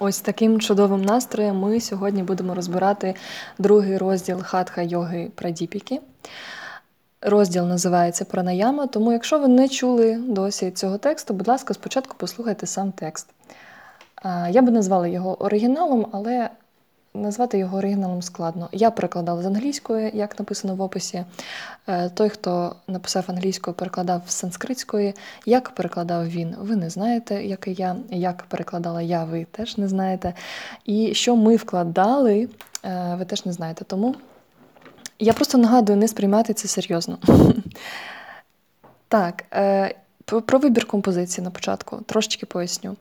Ось таким чудовим настроєм ми сьогодні будемо розбирати другий розділ Хатха-йоги Прадіпіки. Розділ називається «Пранаяма», тому якщо ви не чули досі цього тексту, будь ласка, спочатку послухайте сам текст. Я би назвала його оригіналом, але назвати його оригіналом складно. Я перекладала з англійської, як написано в описі. Той, хто написав англійською, перекладав з санскритської. Як перекладав він, ви не знаєте, як і я. Як перекладала я, ви теж не знаєте. І що ми вкладали, ви теж не знаєте. Тому я просто нагадую, не сприймати це серйозно. Так, про вибір композиції на початку трошечки поясню.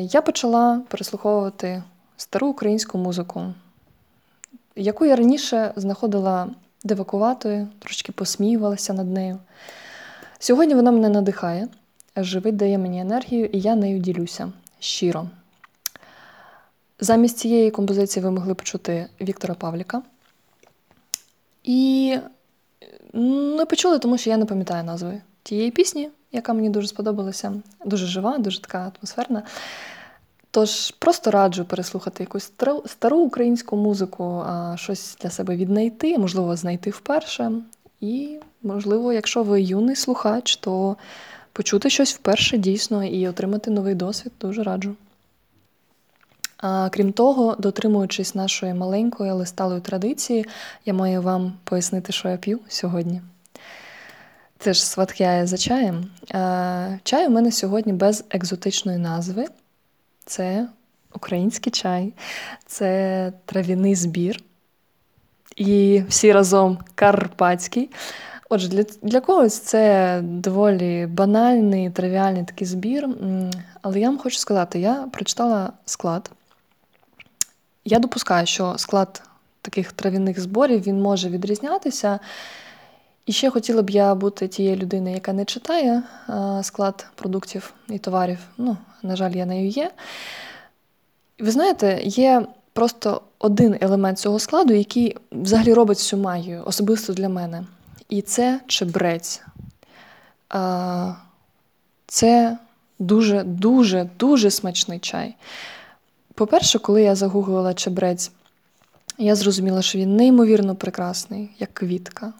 Я почала переслуховувати стару українську музику, яку я раніше знаходила девакуватою, трошки посміювалася над нею. Сьогодні вона мене надихає, живить, дає мені енергію, і я нею ділюся щиро. Замість цієї композиції ви могли почути Віктора Павліка. І не почули, тому що я не пам'ятаю назви тієї пісні, яка мені дуже сподобалася. Дуже жива, дуже така атмосферна. Тож просто раджу переслухати якусь стару українську музику, щось для себе віднайти, можливо, знайти вперше. І, можливо, якщо ви юний слухач, то почути щось вперше дійсно і отримати новий досвід дуже раджу. Крім того, дотримуючись нашої маленької, але сталої традиції, я маю вам пояснити, що я п'ю сьогодні. Це ж сватхяя за чаєм. Чай у мене сьогодні без екзотичної назви. Це український чай, це трав'яний збір і всі разом карпатський. Отже, для когось це доволі банальний, тривіальний такий збір. Але я вам хочу сказати, я прочитала склад. Я допускаю, що склад таких трав'яних зборів, він може відрізнятися. І ще хотіла б я бути тією людиною, яка не читає склад продуктів і товарів. Ну, на жаль, я нею є. Ви знаєте, є просто один елемент цього складу, який взагалі робить всю магію, особисто для мене. І це чебрець. Це дуже-дуже-дуже смачний чай. По-перше, коли я загуглила чебрець, я зрозуміла, що він неймовірно прекрасний, як квітка,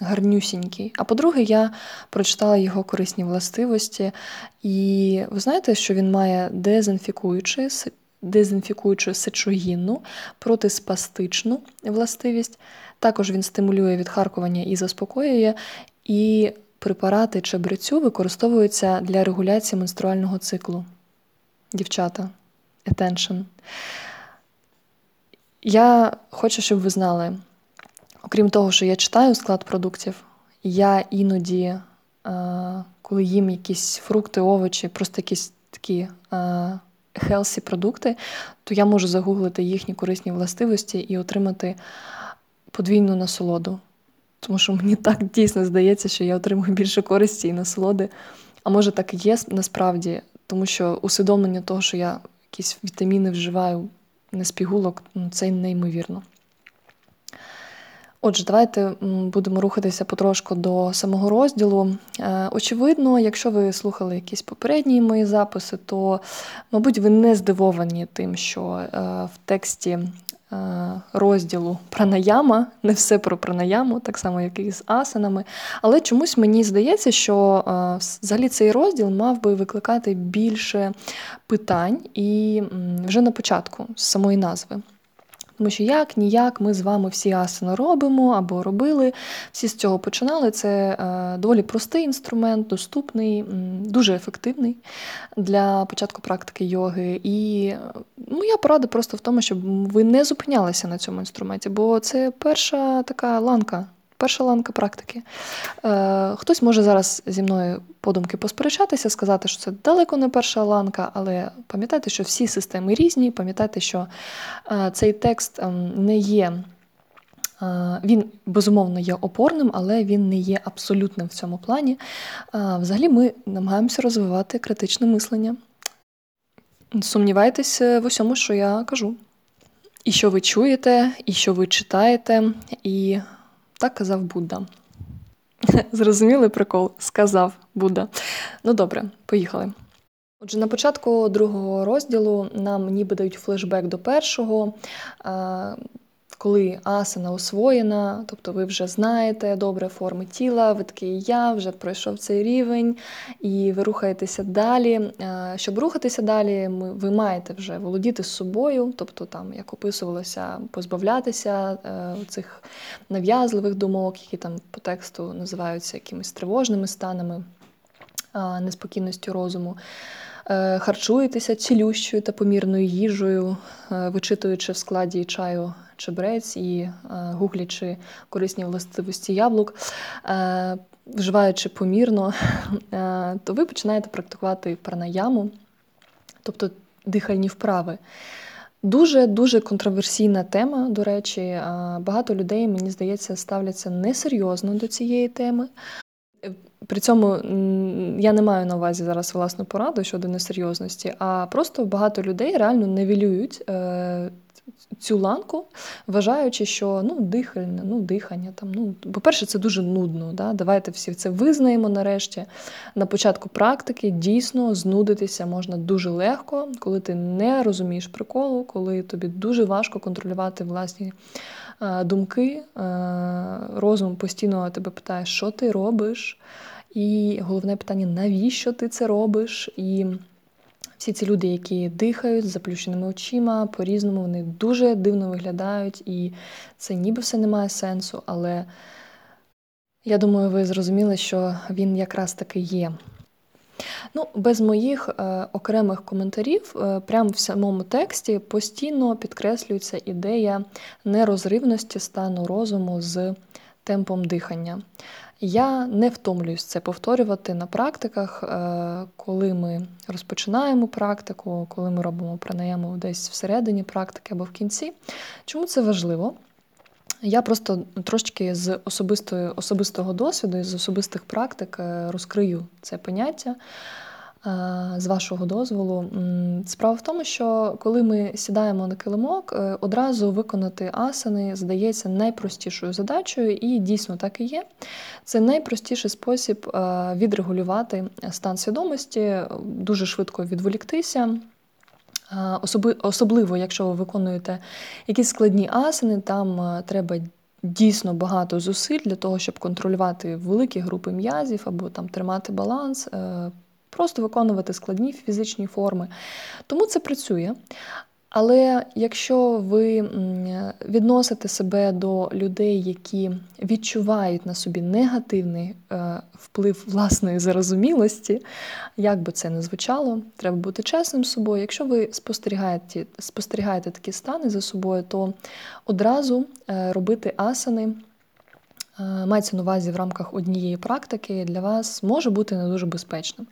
гарнюсінький. А по-друге, я прочитала його корисні властивості. І ви знаєте, що він має дезінфікуючу сечогінну, протиспастичну властивість. Також він стимулює відхаркування і заспокоює. І препарати чебрецю використовуються для регуляції менструального циклу. Дівчата, attention. Я хочу, щоб ви знали, окрім того, що я читаю склад продуктів, я іноді, коли їм якісь фрукти, овочі, просто якісь такі healthy продукти, то я можу загуглити їхні корисні властивості і отримати подвійну насолоду. Тому що мені так дійсно здається, що я отримую більше користі і насолоди. А може так і є насправді, тому що усвідомлення того, що я якісь вітаміни вживаю не з пігулок, це неймовірно. Отже, давайте будемо рухатися потрошку до самого розділу. Очевидно, якщо ви слухали якісь попередні мої записи, то, мабуть, ви не здивовані тим, що в тексті розділу «Пранаяма», не все про пранаяму, так само, як і з асанами, але чомусь мені здається, що взагалі цей розділ мав би викликати більше питань і вже на початку, з самої назви. Тому що як-ніяк ми з вами всі асану робимо або робили, всі з цього починали. Це доволі простий інструмент, доступний, дуже ефективний для початку практики йоги. І моя порада просто в тому, щоб ви не зупинялися на цьому інструменті, бо це перша така ланка. Перша ланка практики. Хтось може зараз зі мною подумки посперечатися, сказати, що це далеко не перша ланка, але пам'ятайте, що всі системи різні, пам'ятайте, що цей текст не є, він, безумовно, є опорним, але він не є абсолютним в цьому плані. Взагалі ми намагаємося розвивати критичне мислення. Сумнівайтесь в усьому, що я кажу. І що ви чуєте, і що ви читаєте, і... Так казав Будда. Зрозуміли прикол? Сказав Будда. Ну добре, поїхали. Отже, на початку другого розділу нам ніби дають флешбек до першого, коли асана освоєна, тобто ви вже знаєте добре форми тіла, ви такий «я», вже пройшов цей рівень, і ви рухаєтеся далі. Щоб рухатися далі, ви маєте вже володіти з собою, тобто там, як описувалося, позбавлятися цих нав'язливих думок, які там по тексту називаються якимись тривожними станами, неспокійністю розуму. Харчуєтеся цілющою та помірною їжею, вичитуючи в складі чаю чебрець і гуглячи корисні властивості яблук, вживаючи помірно, то ви починаєте практикувати пранаяму, тобто дихальні вправи. Дуже-дуже контроверсійна тема, до речі. Багато людей, мені здається, ставляться несерйозно до цієї теми. При цьому я не маю на увазі зараз власну пораду щодо несерйозності, а просто багато людей реально невілюють цю ланку, вважаючи, що дихання. По-перше, це дуже нудно. Да? Давайте всі це визнаємо нарешті. На початку практики дійсно знудитися можна дуже легко, коли ти не розумієш приколу, коли тобі дуже важко контролювати власні думки, розум постійно тебе питає, що ти робиш, і головне питання, навіщо ти це робиш, і всі ці люди, які дихають з заплющеними очима, по-різному вони дуже дивно виглядають, і це ніби все не має сенсу, але я думаю, ви зрозуміли, що він якраз таки є. Без моїх окремих коментарів, прямо в самому тексті постійно підкреслюється ідея нерозривності стану розуму з темпом дихання. Я не втомлююсь це повторювати на практиках, коли ми розпочинаємо практику, коли ми робимо пранаяму десь всередині практики або в кінці. Чому це важливо? Я просто трошечки з особистого досвіду і з особистих практик розкрию це поняття, з вашого дозволу. Справа в тому, що коли ми сідаємо на килимок, одразу виконати асани здається найпростішою задачею, і дійсно так і є. Це найпростіший спосіб відрегулювати стан свідомості, дуже швидко відволіктися. Особливо, якщо ви виконуєте якісь складні асани, там треба дійсно багато зусиль для того, щоб контролювати великі групи м'язів або там тримати баланс, просто виконувати складні фізичні форми. Тому це працює. Але якщо ви відносите себе до людей, які відчувають на собі негативний вплив власної зарозумілості, як би це не звучало, треба бути чесним з собою. Якщо ви спостерігаєте такі стани за собою, то одразу робити асани, мається на увазі в рамках однієї практики, для вас може бути не дуже безпечним.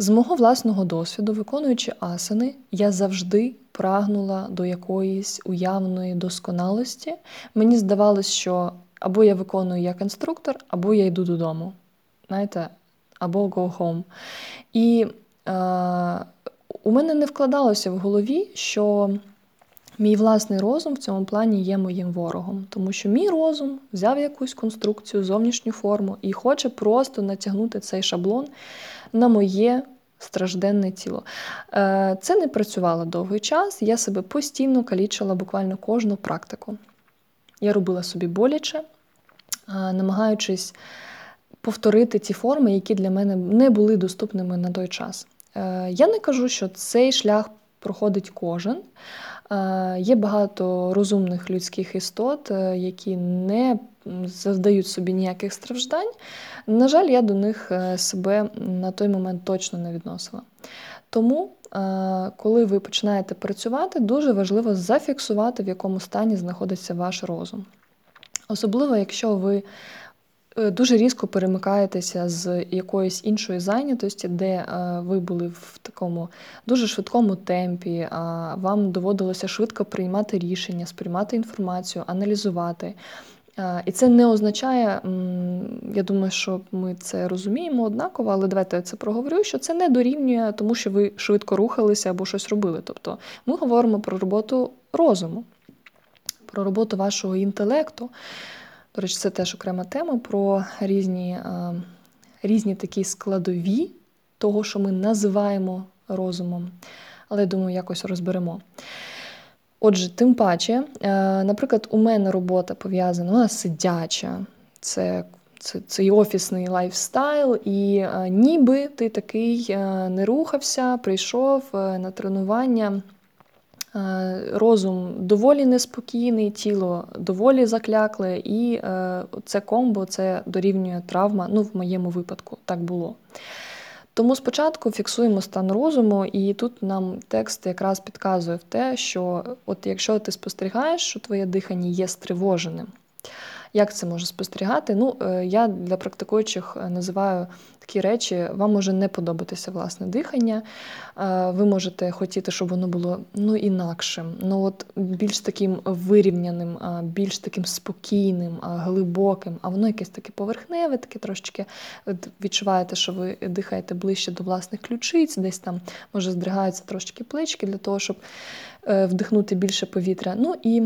З мого власного досвіду, виконуючи асани, я завжди прагнула до якоїсь уявної досконалості. Мені здавалось, що або я виконую як інструктор, або я йду додому. Знаєте, або go home. І у мене не вкладалося в голові, що мій власний розум в цьому плані є моїм ворогом, тому що мій розум взяв якусь конструкцію, зовнішню форму і хоче просто натягнути цей шаблон на моє стражденне тіло. Це не працювало довгий час, я себе постійно калічила буквально кожну практику. Я робила собі боляче, намагаючись повторити ті форми, які для мене не були доступними на той час. Я не кажу, що цей шлях проходить кожен. Є багато розумних людських істот, які не завдають собі ніяких страждань. На жаль, я до них себе на той момент точно не відносила. Тому, коли ви починаєте працювати, дуже важливо зафіксувати, в якому стані знаходиться ваш розум. Особливо, якщо ви дуже різко перемикаєтеся з якоїсь іншої зайнятості, де ви були в такому дуже швидкому темпі, вам доводилося швидко приймати рішення, сприймати інформацію, аналізувати. І це не означає, я думаю, що ми це розуміємо однаково, але давайте я це проговорю, що це не дорівнює тому, що ви швидко рухалися або щось робили. Тобто ми говоримо про роботу розуму, про роботу вашого інтелекту. До речі, це теж окрема тема про різні такі складові того, що ми називаємо розумом. Але, думаю, якось розберемо. Отже, тим паче, наприклад, у мене робота пов'язана, вона сидяча. Це і офісний лайфстайл, і ніби ти такий не рухався, прийшов на тренування. Розум доволі неспокійний, тіло доволі заклякле, і це комбо, це дорівнює травма, ну в моєму випадку так було. Тому спочатку фіксуємо стан розуму, і тут нам текст якраз підказує в те, що от якщо ти спостерігаєш, що твоє дихання є стривоженим, як це може спостерігати? Ну, я для практикуючих називаю такі речі. Вам може не подобатися власне дихання. Ви можете хотіти, щоб воно було інакшим, от більш таким вирівняним, більш таким спокійним, глибоким, а воно якесь таке поверхневе, таке трошечки відчуваєте, що ви дихаєте ближче до власних ключиць, десь там, може, здригаються трошечки плечки для того, щоб вдихнути більше повітря. І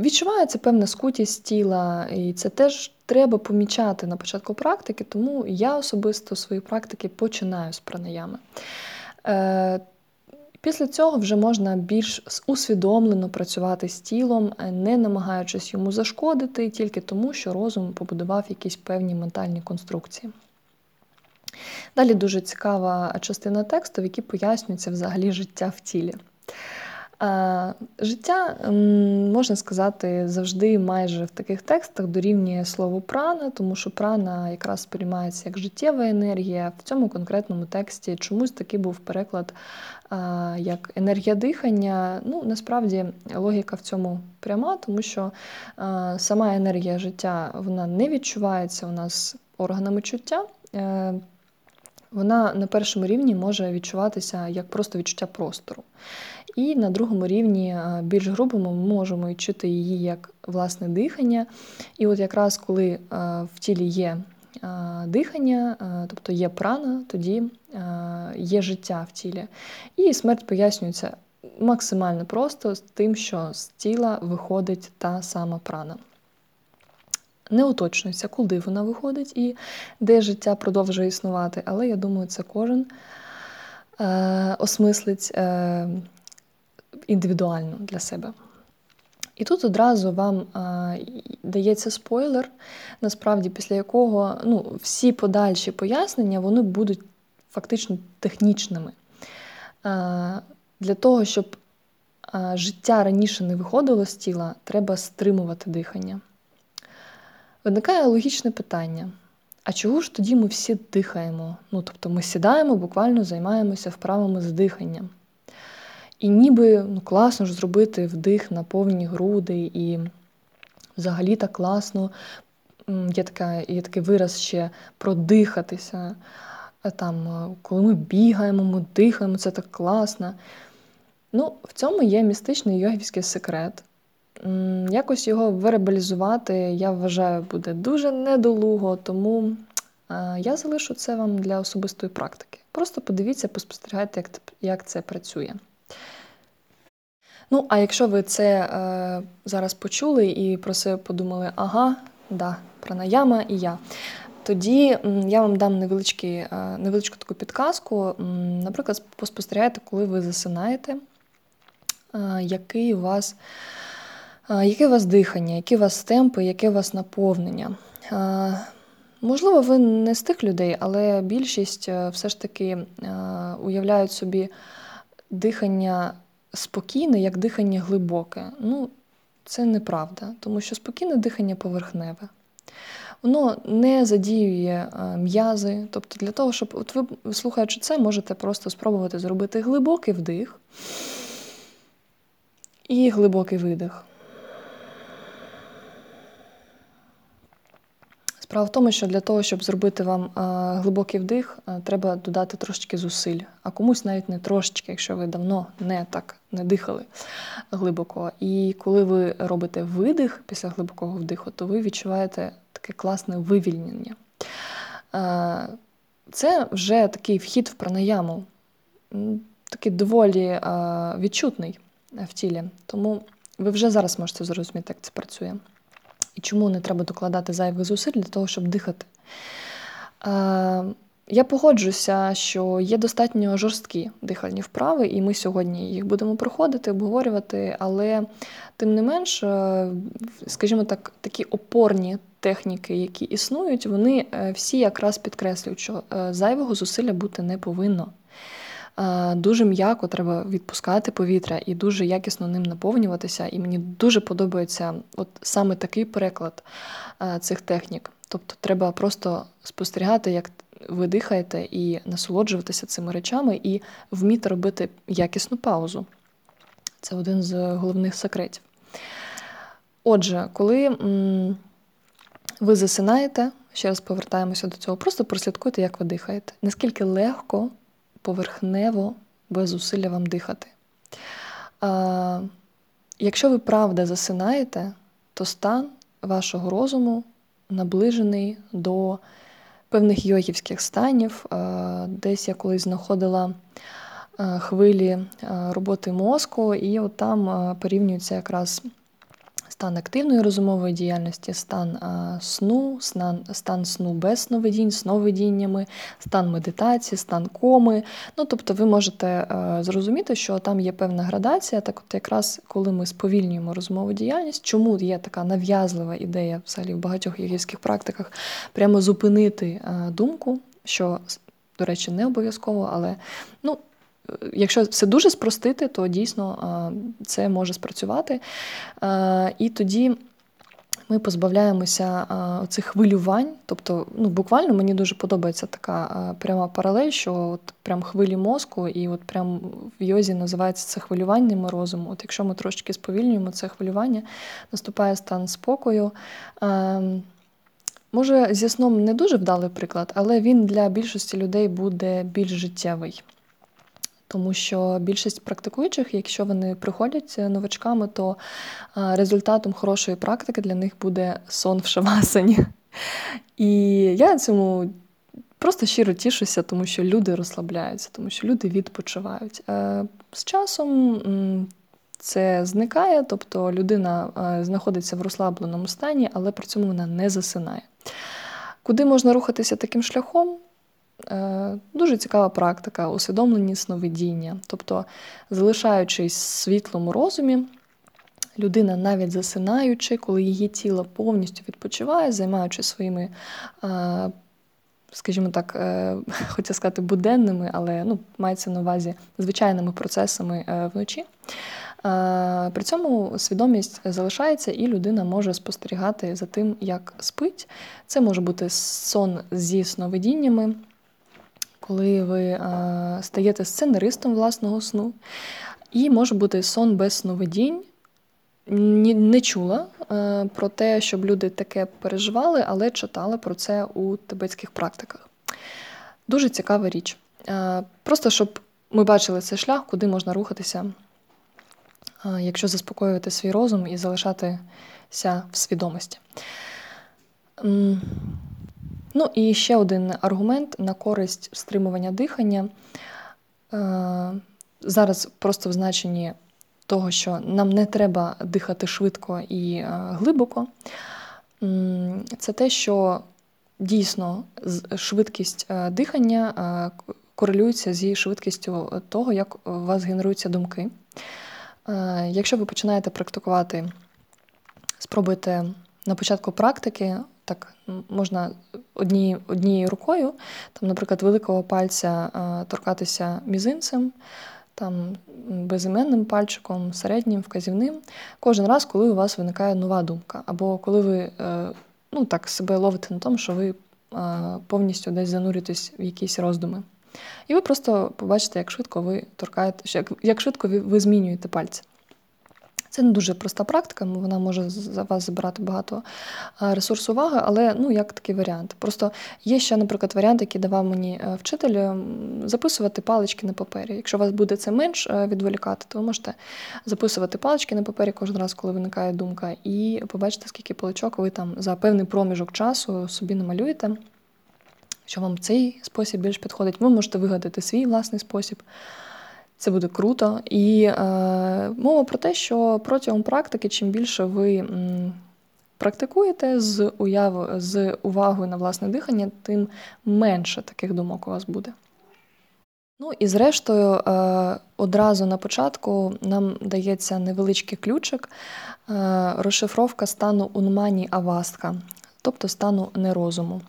відчувається певна скутість тіла, і це теж треба помічати на початку практики, тому я особисто свої практики починаю з пранаями. Після цього вже можна більш усвідомлено працювати з тілом, не намагаючись йому зашкодити, тільки тому, що розум побудував якісь певні ментальні конструкції. Далі дуже цікава частина тексту, в якій пояснюється взагалі життя в тілі. Життя, можна сказати, завжди майже в таких текстах дорівнює слову «прана», тому що прана якраз сприймається як життєва енергія. В цьому конкретному тексті чомусь такий був переклад як «енергія дихання». Насправді, логіка в цьому пряма, тому що сама енергія життя, вона не відчувається у нас органами чуття. Вона на першому рівні може відчуватися як просто відчуття простору. І на другому рівні, більш грубому, ми можемо відчути її як власне дихання. І от якраз коли в тілі є дихання, тобто є прана, тоді є життя в тілі. І смерть пояснюється максимально просто тим, що з тіла виходить та сама прана. Не уточнюється, куди вона виходить і де життя продовжує існувати. Але я думаю, це кожен осмислить індивідуально для себе. І тут одразу вам дається спойлер, насправді, після якого всі подальші пояснення вони будуть фактично технічними. Для того, щоб життя раніше не виходило з тіла, треба стримувати дихання. Виникає логічне питання, а чого ж тоді ми всі дихаємо? Тобто ми сідаємо, буквально займаємося вправами з диханням. І ніби класно ж зробити вдих на повні груди, і взагалі так класно, є такий вираз ще продихатися. Коли ми бігаємо, ми дихаємо, це так класно. В цьому є містичний йогівський секрет. Якось його вербалізувати, я вважаю, буде дуже недолуго, тому я залишу це вам для особистої практики. Просто подивіться, поспостерігайте, як це працює. А якщо ви це зараз почули і про себе подумали, пранаяма і я, тоді я вам дам невеличку таку підказку. Наприклад, поспостерігайте, коли ви засинаєте, яке у вас дихання, які у вас темпи, яке у вас наповнення. Можливо, ви не з тих людей, але більшість все ж таки уявляють собі дихання спокійне, як дихання глибоке. Це неправда, тому що спокійне дихання поверхневе. Воно не задіює м'язи. Тобто для того, щоб от ви, слухаючи це, можете просто спробувати зробити глибокий вдих і глибокий видих. Справа в тому, що для того, щоб зробити вам глибокий вдих, треба додати трошечки зусиль. А комусь навіть не трошечки, якщо ви давно не дихали глибоко. І коли ви робите видих після глибокого вдиху, то ви відчуваєте таке класне вивільнення. Це вже такий вхід в пранаяму, такий доволі відчутний в тілі. Тому ви вже зараз можете зрозуміти, як це працює. І чому не треба докладати зайвих зусиль для того, щоб дихати. Я погоджуся, що є достатньо жорсткі дихальні вправи, і ми сьогодні їх будемо проходити, обговорювати, але тим не менш, скажімо так, такі опорні техніки, які існують, вони всі якраз підкреслюють, що зайвого зусилля бути не повинно. Дуже м'яко треба відпускати повітря і дуже якісно ним наповнюватися. І мені дуже подобається от саме такий переклад цих технік. Тобто треба просто спостерігати, як ви дихаєте, і насолоджуватися цими речами, і вміти робити якісну паузу. Це один з головних секретів. Отже, коли ви засинаєте, ще раз повертаємося до цього, просто прослідкуйте, як ви дихаєте. Наскільки легко, поверхнево, без зусилля вам дихати. Якщо ви правда засинаєте, то стан вашого розуму наближений до певних йогівських станів. Десь я колись знаходила хвилі роботи мозку, і от там порівнюється якраз стан активної розумової діяльності, стан сну, стан сну без сновидінь, сновидіннями, стан медитації, стан коми. Ну, тобто ви можете зрозуміти, що там є певна градація. Так от якраз коли ми сповільнюємо розумову діяльність, чому є така нав'язлива ідея взагалі в багатьох йогівських практиках прямо зупинити думку, що, до речі, не обов'язково, але ну, якщо все дуже спростити, то дійсно це може спрацювати. І тоді ми позбавляємося цих хвилювань. Тобто, ну, буквально мені дуже подобається така пряма паралель, що от прям хвилі мозку, і от прям в йозі називається це хвилюваннями розуму. От якщо ми трошечки сповільнюємо це хвилювання, наступає стан спокою. Може, зі сном не дуже вдалий приклад, але він для більшості людей буде більш життєвий. Тому що більшість практикуючих, якщо вони приходять новачками, то результатом хорошої практики для них буде сон в шавасані. І я цьому просто щиро тішуся, тому що люди розслабляються, тому що люди відпочивають. З часом це зникає, тобто людина знаходиться в розслабленому стані, але при цьому вона не засинає. Куди можна рухатися таким шляхом? Дуже цікава практика – усвідомлені сновидіння. Тобто, залишаючись в світлому розумі, людина, навіть засинаючи, коли її тіло повністю відпочиває, займаючи своїми, скажімо так, хотів сказати буденними, але ну, мається на увазі звичайними процесами вночі, при цьому свідомість залишається, і людина може спостерігати за тим, як спить. Це може бути сон зі сновидіннями, коли ви стаєте сценаристом власного сну. І може бути сон без сновидінь. Не чула про те, щоб люди таке переживали, але читала про це у тибетських практиках. Дуже цікава річ. Просто, щоб ми бачили цей шлях, куди можна рухатися, якщо заспокоювати свій розум і залишатися в свідомості. Ну і ще один аргумент на користь стримування дихання. Зараз просто в значенні того, що нам не треба дихати швидко і глибоко. Це те, що дійсно швидкість дихання корелюється зі швидкістю того, як у вас генеруються думки. Якщо ви починаєте практикувати, спробуйте на початку практики, так, можна однією рукою, там, наприклад, великого пальця торкатися мізинцем, там, безіменним пальчиком, середнім, вказівним, кожен раз, коли у вас виникає нова думка, або коли ви ну, так, себе ловите на тому, що ви повністю десь занурюєтесь в якісь роздуми. І ви просто побачите, як швидко ви торкаєте, як швидко ви змінюєте пальці. Це не дуже проста практика, вона може за вас забирати багато ресурсу уваги, але ну, як такий варіант. Просто є ще, наприклад, варіант, який давав мені вчитель, записувати палички на папері. Якщо вас буде це менш відволікати, то ви можете записувати палички на папері кожен раз, коли виникає думка, і побачите, скільки паличок ви там за певний проміжок часу собі намалюєте, що вам цей спосіб більш підходить. Ви можете вигадати свій власний спосіб. Це буде круто. І мова про те, що протягом практики, чим більше ви практикуєте з увагою на власне дихання, тим менше таких думок у вас буде. Ну і зрештою, одразу на початку нам дається невеличкий ключик – розшифровка стану унмані авастха, тобто стану нерозуму.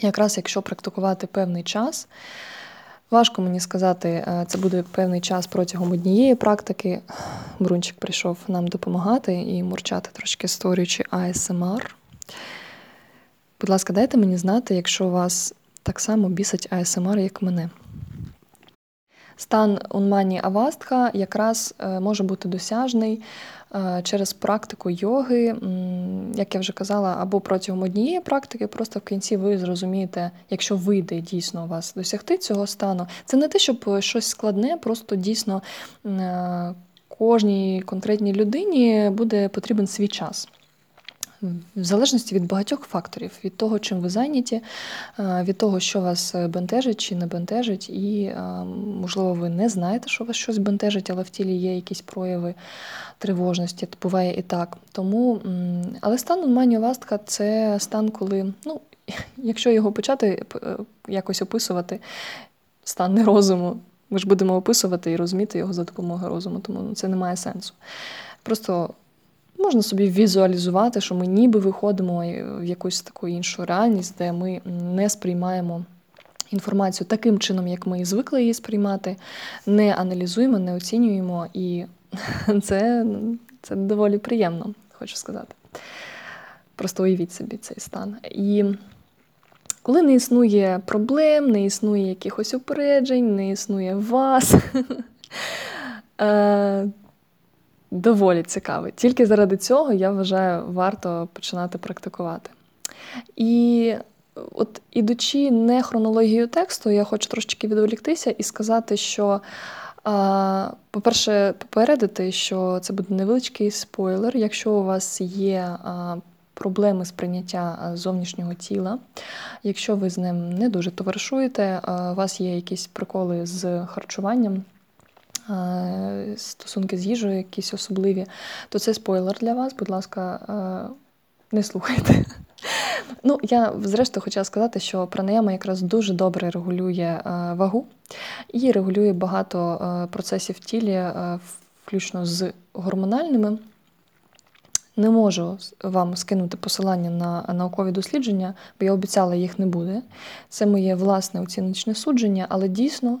Якраз якщо практикувати певний час, важко мені сказати, це буде певний час протягом однієї практики. Брунчик прийшов нам допомагати і мурчати, трошки створюючи АСМР. Будь ласка, дайте мені знати, якщо вас так само бісить АСМР, як мене. Стан унмані авастха якраз може бути досяжний через практику йоги, як я вже казала, або протягом однієї практики, просто в кінці ви зрозумієте, якщо вийде дійсно у вас досягти цього стану. Це не те, щоб щось складне, просто дійсно кожній конкретній людині буде потрібен свій час. В залежності від багатьох факторів, від того, чим ви зайняті, від того, що вас бентежить чи не бентежить, і, можливо, ви не знаєте, що вас щось бентежить, але в тілі є якісь прояви тривожності, буває і так. Тому, але стан унмані авастха – це стан, коли, якщо його почати якось описувати, стан нерозуму, ми ж будемо описувати і розуміти його за допомогою розуму, тому це не має сенсу. Просто можна собі візуалізувати, що ми ніби виходимо в якусь таку іншу реальність, де ми не сприймаємо інформацію таким чином, як ми і звикли її сприймати, не аналізуємо, не оцінюємо, і це доволі приємно, хочу сказати. Просто уявіть собі цей стан. І коли не існує проблем, не існує якихось упереджень, не існує вас, доволі цікавий. Тільки заради цього, я вважаю, варто починати практикувати. І от ідучи не хронологією тексту, я хочу трошечки відволіктися і сказати, що, по-перше, попередити, що це буде невеличкий спойлер, якщо у вас є проблеми з прийняття зовнішнього тіла, якщо ви з ним не дуже товаришуєте, у вас є якісь приколи з харчуванням, стосунки з їжею якісь особливі, то це спойлер для вас, будь ласка, не слухайте. Я, зрештою, хотіла сказати, що пранаяма якраз дуже добре регулює вагу і регулює багато процесів в тілі, включно з гормональними. Не можу вам скинути посилання на наукові дослідження, бо я обіцяла, їх не буде. Це моє власне оціночне судження, але дійсно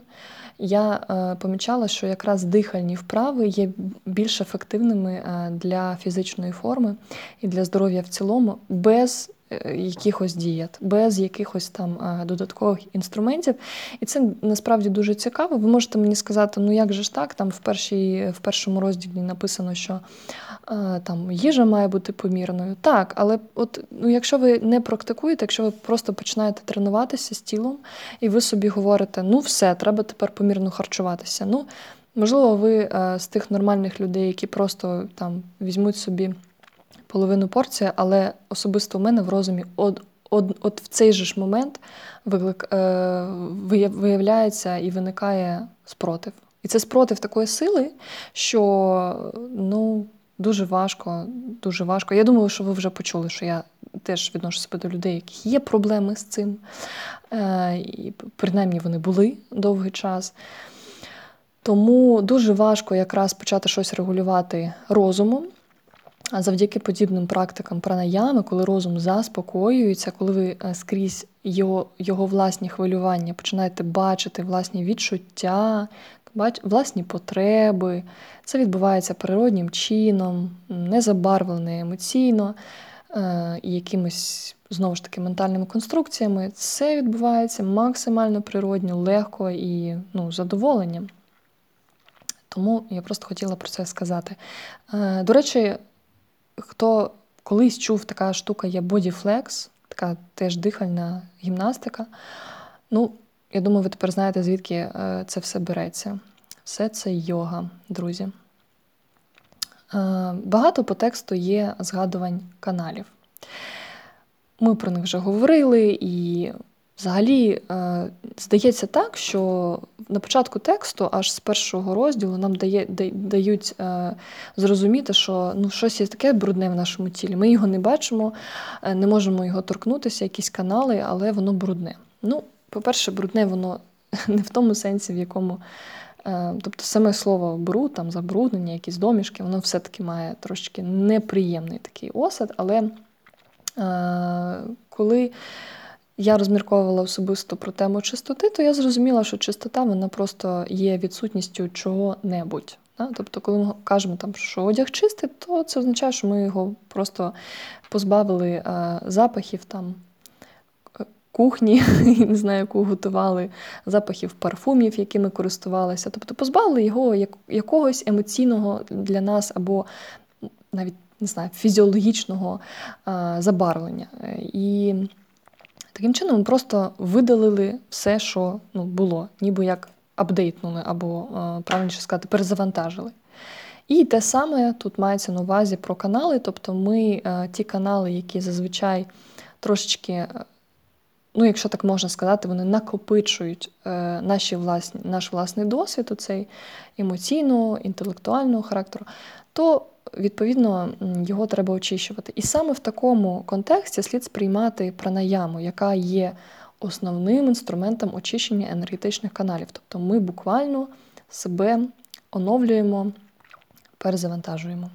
я помічала, що якраз дихальні вправи є більш ефективними для фізичної форми і для здоров'я в цілому, без якихось дієт, без якихось там додаткових інструментів. І це насправді дуже цікаво. Ви можете мені сказати, як же ж так, там в першому розділі написано, що там їжа має бути помірною. Так, але якщо ви не практикуєте, якщо ви просто починаєте тренуватися з тілом, і ви собі говорите, все, треба тепер помірно харчуватися. Можливо, ви з тих нормальних людей, які просто там візьмуть собі половину порції, але особисто в мене в розумі от в цей же ж момент виявляється і виникає спротив. І це спротив такої сили, що дуже важко. Я думаю, що ви вже почули, що я теж відношу себе до людей, яких є проблеми з цим. І, принаймні, вони були довгий час. Тому дуже важко якраз почати щось регулювати розумом. А завдяки подібним практикам пранаями, коли розум заспокоюється, коли ви скрізь його власні хвилювання починаєте бачити власні відчуття, власні потреби, це відбувається природнім чином, не забарвлене емоційно, і якимись, знову ж таки, ментальними конструкціями, це відбувається максимально природньо, легко і задоволенням. Тому я просто хотіла про це сказати. До речі, хто колись чув, така штука є Bodyflex, така теж дихальна гімнастика. Я думаю, ви тепер знаєте, звідки це все береться. Все це йога, друзі. Багато по тексту є згадувань каналів. Ми про них вже говорили, і Взагалі, здається так, що на початку тексту, аж з першого розділу, нам дають зрозуміти, що щось є таке брудне в нашому тілі. Ми його не бачимо, не можемо його торкнутися, якісь канали, але воно брудне. По-перше, брудне воно не в тому сенсі, в якому... Тобто саме слово «бруд», там, забруднення, якісь домішки, воно все-таки має трошки неприємний такий осад, але коли... я розмірковувала особисто про тему чистоти, то я зрозуміла, що чистота, вона просто є відсутністю чого-небудь. Тобто, коли ми кажемо, що одяг чистий, то це означає, що ми його просто позбавили запахів кухні, не знаю, яку готували, запахів парфумів, якими користувалися. Тобто, позбавили його якогось емоційного для нас або навіть, не знаю, фізіологічного забарвлення. І... таким чином ми просто видалили все, що було, ніби як апдейтнули або, правильніше сказати, перезавантажили. І те саме тут мається на увазі про канали, тобто ми ті канали, які зазвичай трошечки, якщо так можна сказати, вони накопичують наш власний досвід, оцей емоційного, інтелектуального характеру, то відповідно, його треба очищувати. І саме в такому контексті слід сприймати пранаяму, яка є основним інструментом очищення енергетичних каналів. Тобто ми буквально себе оновлюємо, перезавантажуємо.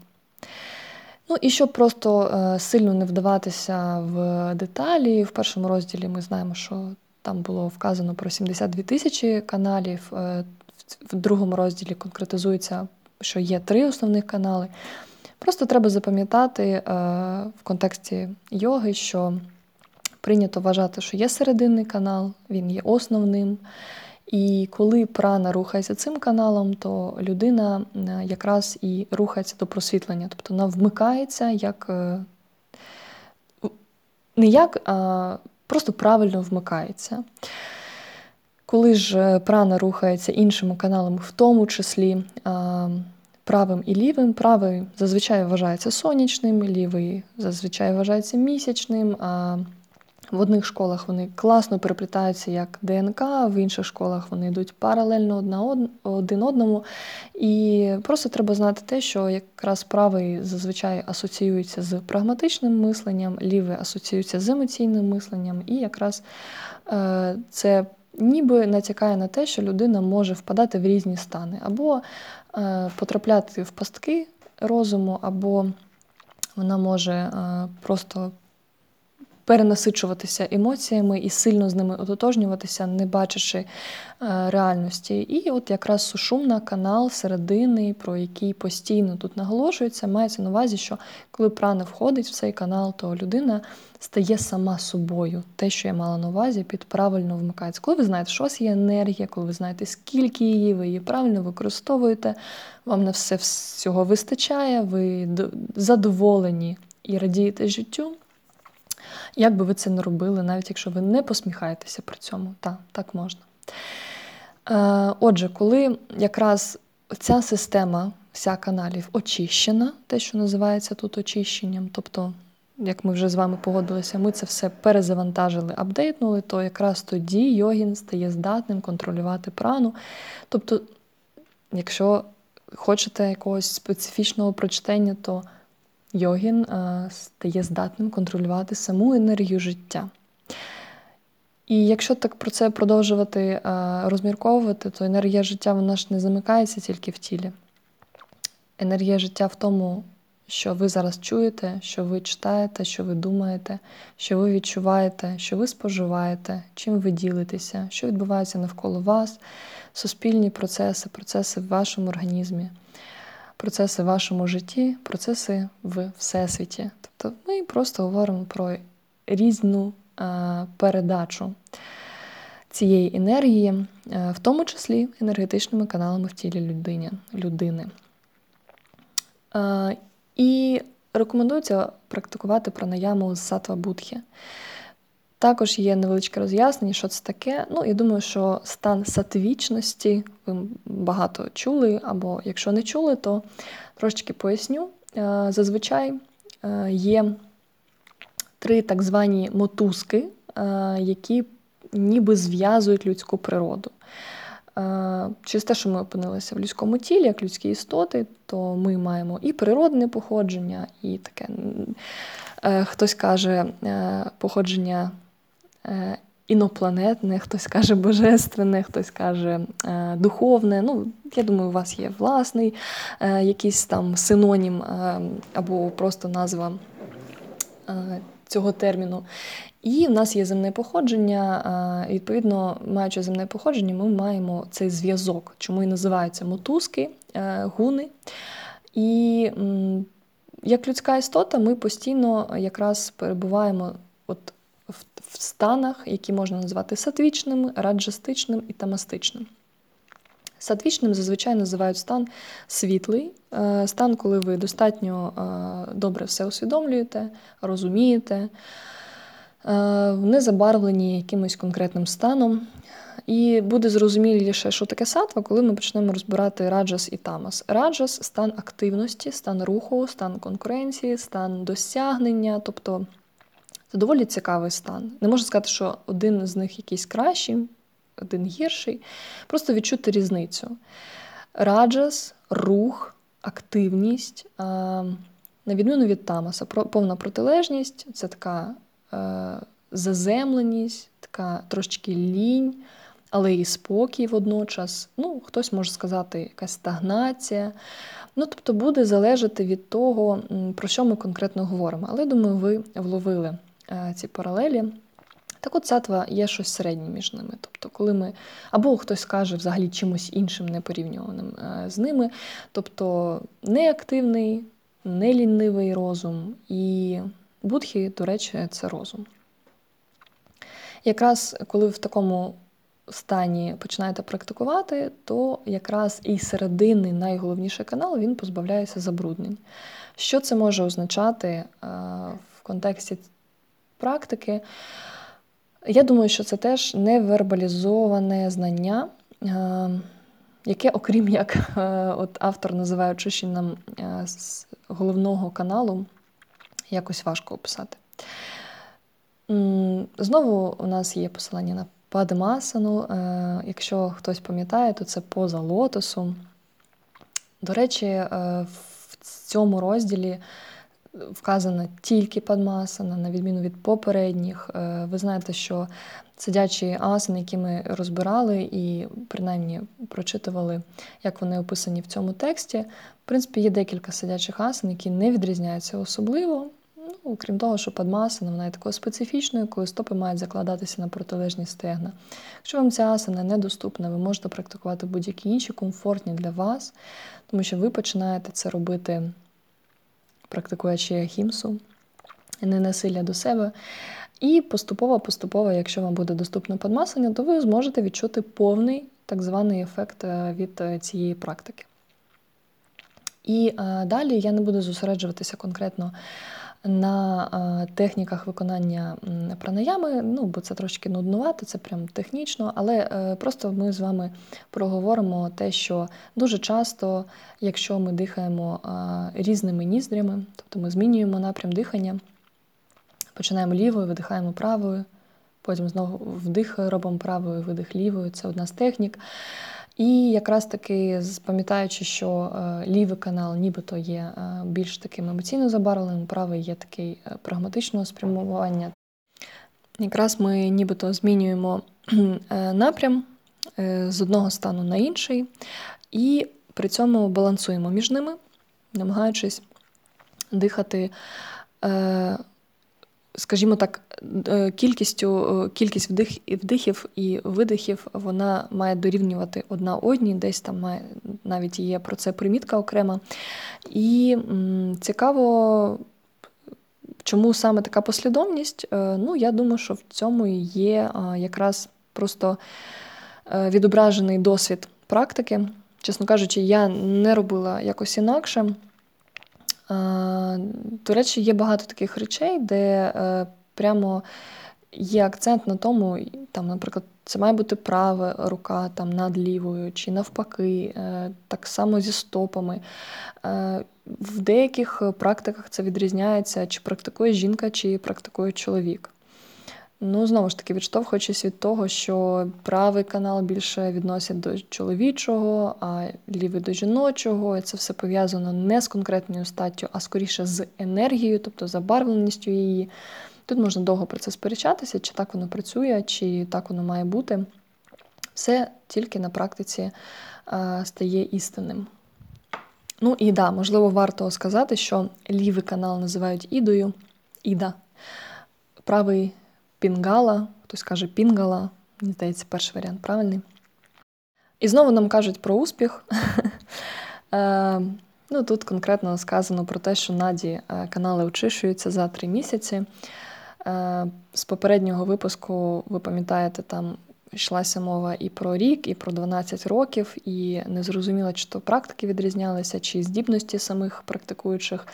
І щоб просто сильно не вдаватися в деталі, в першому розділі ми знаємо, що там було вказано про 72 тисячі каналів, в другому розділі конкретизується, що є 3 основних канали. Просто треба запам'ятати в контексті йоги, що прийнято вважати, що є серединний канал, він є основним. І коли прана рухається цим каналом, то людина якраз і рухається до просвітлення. Тобто вона вмикається просто правильно вмикається. Коли ж прана рухається іншими каналами, в тому числі правим і лівим, правий зазвичай вважається сонячним, лівий зазвичай вважається місячним, а в одних школах вони класно переплітаються як ДНК, в інших школах вони йдуть паралельно один одному. І просто треба знати те, що якраз правий зазвичай асоціюється з прагматичним мисленням, лівий асоціюється з емоційним мисленням, і якраз це ніби натякає на те, що людина може впадати в різні стани, або потрапляти в пастки розуму, або вона може просто перенасичуватися емоціями і сильно з ними ототожнюватися, не бачачи реальності. І от якраз сушумна, канал середини, про який постійно тут наголошується, мається на увазі, що коли прана входить в цей канал, то людина стає сама собою. Те, що я мала на увазі, під правильно вмикається. Коли ви знаєте, що у вас є енергія, коли ви знаєте, скільки її, ви її правильно використовуєте, вам на все всього вистачає, ви задоволені і радієте життю. Як би ви це не робили, навіть якщо ви не посміхаєтеся при цьому. Так можна. Отже, коли якраз ця система, вся каналів очищена, те, що називається тут очищенням, тобто, як ми вже з вами погодилися, ми це все перезавантажили, апдейтнули, то якраз тоді йогін стає здатним контролювати прану. Тобто, якщо хочете якогось специфічного прочитання, то йогін стає здатним контролювати саму енергію життя. І якщо так про це продовжувати розмірковувати, то енергія життя, вона ж не замикається тільки в тілі. Енергія життя в тому, що ви зараз чуєте, що ви читаєте, що ви думаєте, що ви відчуваєте, що ви споживаєте, чим ви ділитеся, що відбувається навколо вас, суспільні процеси, процеси в вашому організмі, процеси в вашому житті, процеси в всесвіті. Тобто ми просто говоримо про різну передачу цієї енергії, в тому числі енергетичними каналами в тілі людини. І рекомендується практикувати пранаяму з сатва-будхи. Також є невеличке роз'яснення, що це таке. Я думаю, що стан сатвічності ви багато чули, або якщо не чули, то трошечки поясню. Зазвичай є 3 так звані мотузки, які ніби зв'язують людську природу. Через те, що ми опинилися в людському тілі, як людські істоти, то ми маємо і природне походження, і таке, хтось каже, походження інопланетне, хтось каже божественне, хтось каже духовне. Ну, я думаю, у вас є власний якийсь там синонім або просто назва цього терміну. І в нас є земне походження, і, відповідно, маючи земне походження, ми маємо цей зв'язок, чому і називаються мотузки, гуни. І як людська істота ми постійно якраз перебуваємо в станах, які можна назвати сатвічним, раджастичним і тамастичним. Сатвічним зазвичай називають стан світлий, стан, коли ви достатньо добре все усвідомлюєте, розумієте, не забарвлені якимось конкретним станом. І буде зрозуміліше, що таке сатва, коли ми почнемо розбирати раджас і тамас. Раджас – стан активності, стан руху, стан конкуренції, стан досягнення, тобто це доволі цікавий стан. Не можна сказати, що один з них якийсь кращий, один гірший. Просто відчути різницю. Раджас, рух, активність, на відміну від тамаса, повна протилежність, це така заземленість, така трошечки лінь, але і спокій водночас. Ну, хтось може сказати, якась стагнація. Ну, тобто буде залежати від того, про що ми конкретно говоримо. Але, думаю, ви вловили ці паралелі. Так от сатва є щось середнє між ними. Тобто, коли ми... Або хтось каже взагалі чимось іншим непорівнюваним з ними. Тобто, неактивний, нелінивий розум. І будхи, до речі, це розум. Якраз, коли в такому стані починаєте практикувати, то якраз і серединний, найголовніший канал, він позбавляється забруднень. Що це може означати в контексті практики? Я думаю, що це теж невербалізоване знання, яке, окрім як от автор називає очищення з головного каналу, якось важко описати. Знову у нас є посилання на Падмасану. Якщо хтось пам'ятає, то це поза лотосом. До речі, в цьому розділі вказана тільки Падмасана, на відміну від попередніх. Ви знаєте, що сидячі асани, які ми розбирали і принаймні прочитували, як вони описані в цьому тексті, в принципі, є декілька сидячих асан, які не відрізняються особливо. Ну, крім того, що падмасана, вона є такою специфічною, коли стопи мають закладатися на протилежні стегна. Якщо вам ця асана недоступна, ви можете практикувати будь-які інші, комфортні для вас, тому що ви починаєте це робити, практикуючи ахімсу, ненасилля до себе. І поступово, якщо вам буде доступно падмасана, то ви зможете відчути повний так званий ефект від цієї практики. І далі я не буду зосереджуватися конкретно на техніках виконання пранаями, ну, бо це трошки нуднувато, це прям технічно, але просто ми з вами проговоримо те, що дуже часто, якщо ми дихаємо різними ніздрями, тобто ми змінюємо напрям дихання, починаємо лівою, видихаємо правою, потім знову вдих робимо правою, видих лівою, це одна з технік. І якраз таки, пам'ятаючи, що лівий канал нібито є більш таким емоційно забарвленим, правий є такий прагматичного спрямування. Якраз ми нібито змінюємо напрям з одного стану на інший і при цьому балансуємо між ними, намагаючись дихати, скажімо так, кількість вдихів і видихів, вона має дорівнювати одна одній, десь там має, навіть є про це примітка окрема. І цікаво, чому саме така послідовність? Ну, я думаю, що в цьому є якраз просто відображений досвід практики. Чесно кажучи, я не робила якось інакше. До речі, є багато таких речей, де прямо є акцент на тому, там, наприклад, це має бути права рука там, над лівою, чи навпаки, так само зі стопами. В деяких практиках це відрізняється, чи практикує жінка, чи практикує чоловік. Ну, знову ж таки, відштовхуючись від того, що правий канал більше відносять до чоловічого, а лівий до жіночого, і це все пов'язано не з конкретною статтю, а скоріше з енергією, тобто забарвленістю її. Тут можна довго про це сперечатися, чи так воно працює, чи так воно має бути. Все тільки на практиці стає істинним. Ну і да, можливо, варто сказати, що лівий канал називають Ідою, Іда, правий Пінгала, хтось каже Пінгала, мені здається, перший варіант правильний. І знову нам кажуть про успіх. Ну, тут конкретно сказано про те, що наді канали очищуються за 3 місяці. З попереднього випуску, ви пам'ятаєте, там йшлася мова і про рік, і про 12 років, і не зрозуміло, чи то практики відрізнялися, чи здібності самих практикуючих,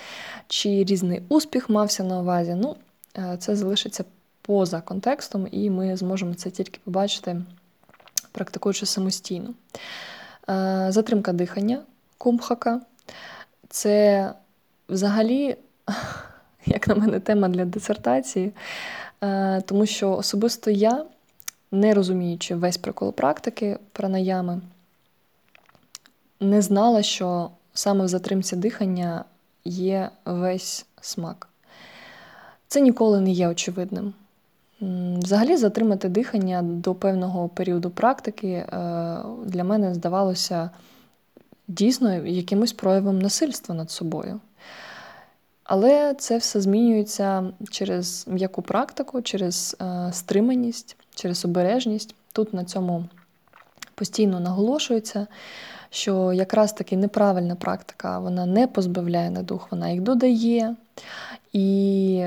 чи різний успіх мався на увазі. Ну, це залишиться поза контекстом, і ми зможемо це тільки побачити, практикуючи самостійно. Затримка дихання, кумбхака. Це взагалі, як на мене, тема для дисертації, тому що особисто я, не розуміючи весь прикол практики пранаями, не знала, що саме в затримці дихання є весь смак. Це ніколи не є очевидним. Взагалі, затримати дихання до певного періоду практики для мене здавалося дійсно якимось проявом насильства над собою. Але це все змінюється через м'яку практику, через стриманість, через обережність. Тут на цьому постійно наголошується, що якраз таки неправильна практика, вона не позбавляє на дух, вона їх додає. І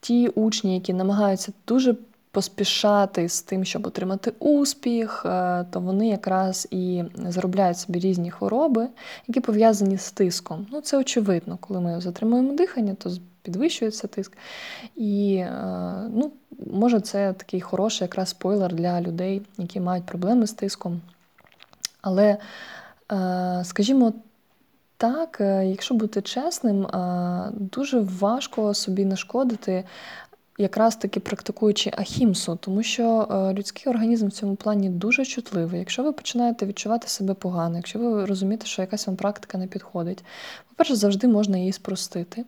ті учні, які намагаються дуже поспішати з тим, щоб отримати успіх, то вони якраз і заробляють собі різні хвороби, які пов'язані з тиском. Ну, це очевидно, коли ми затримуємо дихання, то підвищується тиск. І, ну, може, це такий хороший якраз спойлер для людей, які мають проблеми з тиском. Але, скажімо так, якщо бути чесним, дуже важко собі нашкодити, якраз таки практикуючи ахімсу, тому що людський організм в цьому плані дуже чутливий. Якщо ви починаєте відчувати себе погано, якщо ви розумієте, що якась вам практика не підходить, по-перше, завжди можна її спростити.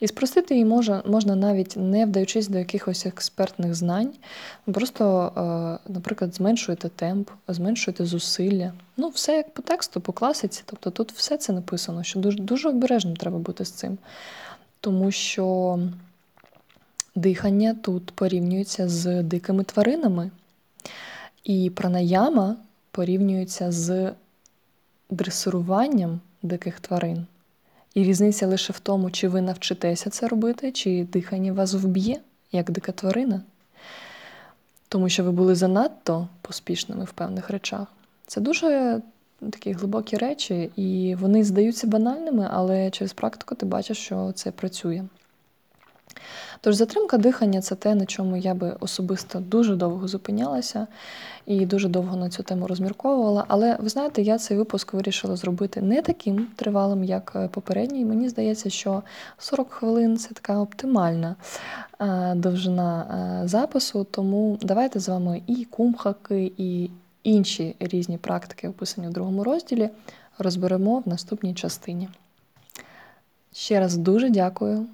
І спростити її можна навіть не вдаючись до якихось експертних знань. Просто, наприклад, зменшуєте темп, зменшуєте зусилля. Ну, все як по тексту, по класиці. Тобто тут все це написано, що дуже, дуже обережним треба бути з цим. Тому що дихання тут порівнюється з дикими тваринами. І пранаяма порівнюється з дресируванням диких тварин. І різниця лише в тому, чи ви навчитеся це робити, чи дихання вас вб'є, як дика тварина. Тому що ви були занадто поспішними в певних речах. Це дуже такі глибокі речі, і вони здаються банальними, але через практику ти бачиш, що це працює. Тож затримка дихання – це те, на чому я би особисто дуже довго зупинялася і дуже довго на цю тему розмірковувала. Але, ви знаєте, я цей випуск вирішила зробити не таким тривалим, як попередній. Мені здається, що 40 хвилин – це така оптимальна довжина запису. Тому давайте з вами і кумбхаки, і інші різні практики, описані в 2 розділі, розберемо в наступній частині. Ще раз дуже дякую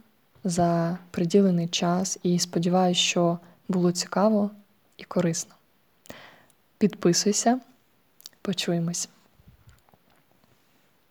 за приділений час і сподіваюся, що було цікаво і корисно. Підписуйся, почуємось!